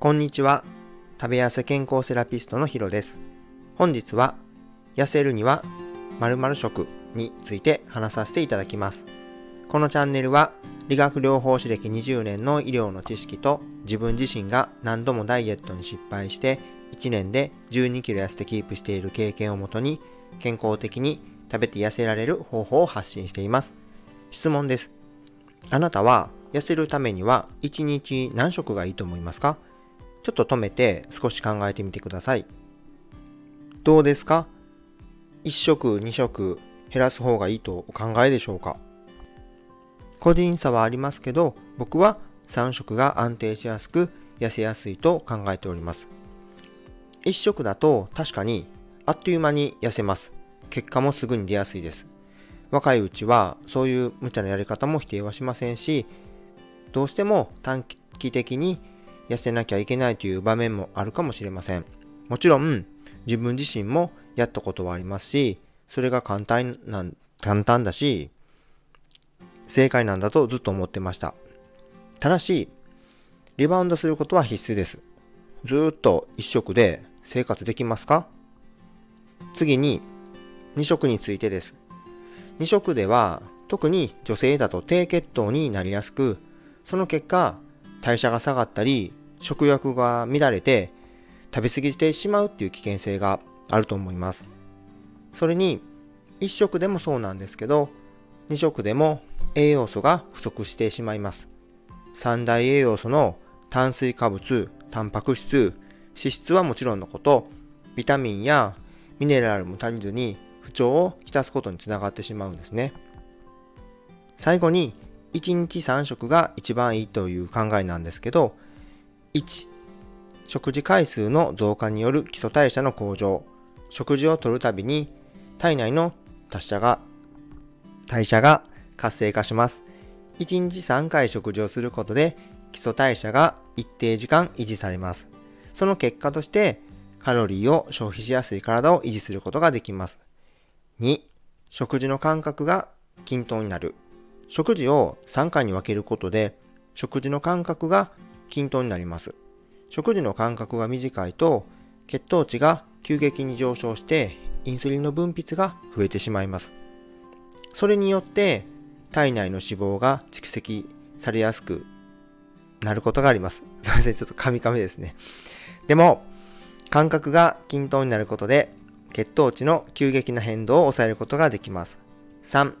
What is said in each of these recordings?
こんにちは。食べ痩せ健康セラピストのヒロです。本日は痩せるには〇〇食について話させていただきます。このチャンネルは理学療法士歴20年の医療の知識と、自分自身が何度もダイエットに失敗して1年で12キロ痩せてキープしている経験をもとに、健康的に食べて痩せられる方法を発信しています。質問です。あなたは痩せるためには1日何食がいいと思いますか？ちょっと止めて少し考えてみてください。どうですか？1食2食減らす方がいいとお考えでしょうか？個人差はありますけど、僕は3食が安定しやすく痩せやすいと考えております。1食だと確かにあっという間に痩せます。結果もすぐに出やすいです。若いうちはそういう無茶なやり方も否定はしませんし、どうしても短期的に痩せなきゃいけないという場面もあるかもしれません。もちろん自分自身もやったことはありますし、それが簡単だし正解なんだとずっと思ってました。ただしリバウンドすることは必須です。ずっと1食で生活できますか？次に2食についてです。2食では特に女性だと低血糖になりやすく、その結果代謝が下がったり食欲が乱れて食べ過ぎてしまうっていう危険性があると思います。それに1食でもそうなんですけど、2食でも栄養素が不足してしまいます。3大栄養素の炭水化物、タンパク質、脂質はもちろんのこと、ビタミンやミネラルも足りずに不調をきたすことにつながってしまうんですね。最後に1日3食が一番いいという考えなんですけど、1、食事回数の増加による基礎代謝の向上。食事をとるたびに体内の代謝が活性化します。1日3回食事をすることで基礎代謝が一定時間維持されます。その結果としてカロリーを消費しやすい体を維持することができます。2、食事の間隔が均等になる。食事を3回に分けることで食事の間隔が均等になります。食事の間隔が短いと血糖値が急激に上昇してインスリンの分泌が増えてしまいます。それによって体内の脂肪が蓄積されやすくなることがあります。すいません、ちょっとカミカミですね。でも間隔が均等になることで血糖値の急激な変動を抑えることができます。3、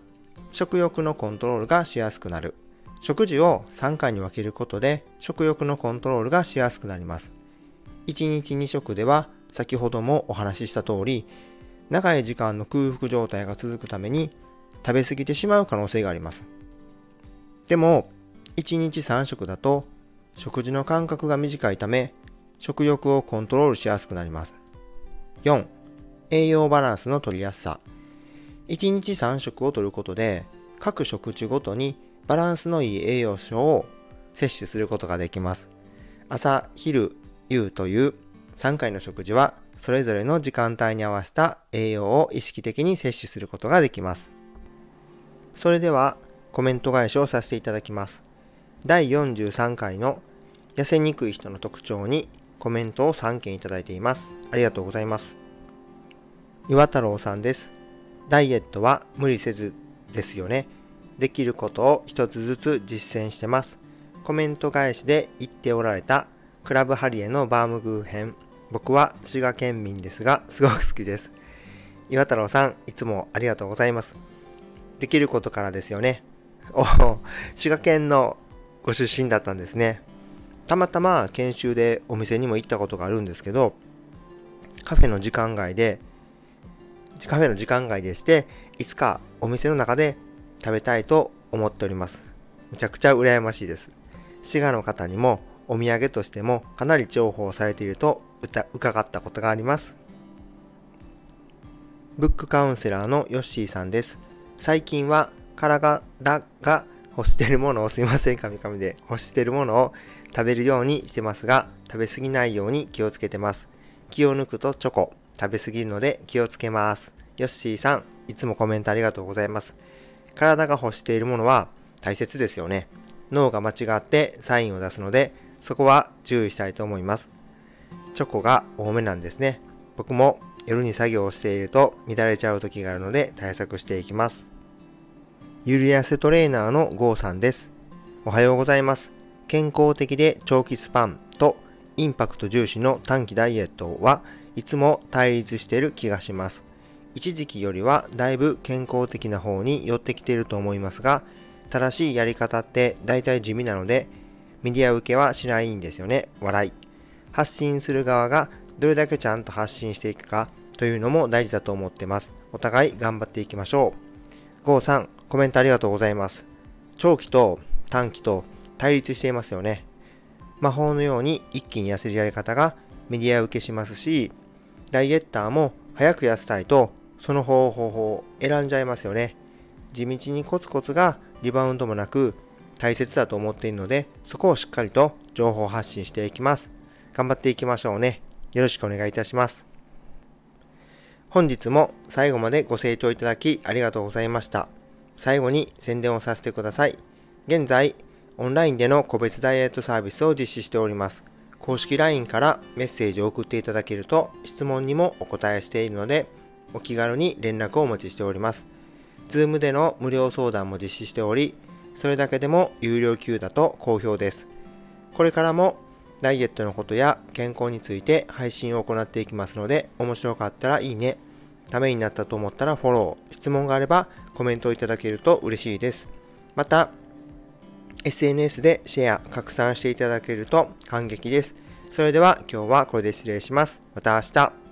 食欲のコントロールがしやすくなる。食事を3回に分けることで食欲のコントロールがしやすくなります。1日2食では先ほどもお話しした通り、長い時間の空腹状態が続くために食べ過ぎてしまう可能性があります。でも1日3食だと食事の間隔が短いため食欲をコントロールしやすくなります。4、栄養バランスの取りやすさ。1日3食を摂ることで各食事ごとにバランスのいい栄養素を摂取することができます。朝、昼、夕という3回の食事はそれぞれの時間帯に合わせた栄養を意識的に摂取することができます。それではコメント返しをさせていただきます。第43回の痩せにくい人の特徴にコメントを3件いただいています。ありがとうございます。岩太郎さんです。ダイエットは無理せずですよね。できることを一つずつ実践してます。コメント返しで言っておられたクラブハリエのバームグー編。僕は滋賀県民ですがすごく好きです。岩太郎さん、いつもありがとうございます。できることからですよね。おお、滋賀県のご出身だったんですね。たまたま研修でお店にも行ったことがあるんですけど、カフェの時間外でして、いつかお店の中で食べたいと思っております。めちゃくちゃ羨ましいです。滋賀の方にもお土産としてもかなり重宝されていると伺ったことがあります。ブックカウンセラーのヨッシーさんです。最近は体が欲しているものを食べるようにしてますが、食べ過ぎないように気をつけてます。気を抜くとチョコ。食べ過ぎるので気をつけます。ヨッシーさん、いつもコメントありがとうございます。体が欲しているものは大切ですよね。脳が間違ってサインを出すので、そこは注意したいと思います。チョコが多めなんですね。僕も夜に作業をしていると乱れちゃう時があるので対策していきます。ゆるやせトレーナーのゴーさんです。おはようございます。健康的で長期スパンとインパクト重視の短期ダイエットはいつも対立している気がします。一時期よりはだいぶ健康的な方に寄ってきていると思いますが、正しいやり方って大体地味なのでメディア受けはしないんですよね。笑い。発信する側がどれだけちゃんと発信していくかというのも大事だと思ってます。お互い頑張っていきましょう。ゴーさん、コメントありがとうございます。長期と短期と対立していますよね。魔法のように一気に痩せるやり方がメディア受けしますし、ダイエッターも早く痩せたいとその方法を選んじゃいますよね。地道にコツコツがリバウンドもなく大切だと思っているので、そこをしっかりと情報発信していきます。頑張っていきましょうね。よろしくお願いいたします。本日も最後までご清聴いただきありがとうございました。最後に宣伝をさせてください。現在オンラインでの個別ダイエットサービスを実施しております。公式 LINE からメッセージを送っていただけると質問にもお答えしているので、お気軽に連絡をお待ちしております。 Zoom での無料相談も実施しており、それだけでも有料級だと好評です。これからもダイエットのことや健康について配信を行っていきますので、面白かったらいいね、ためになったと思ったらフォロー、質問があればコメントをいただけると嬉しいです。また SNS でシェア、拡散していただけると感激です。それでは今日はこれで失礼します。また明日。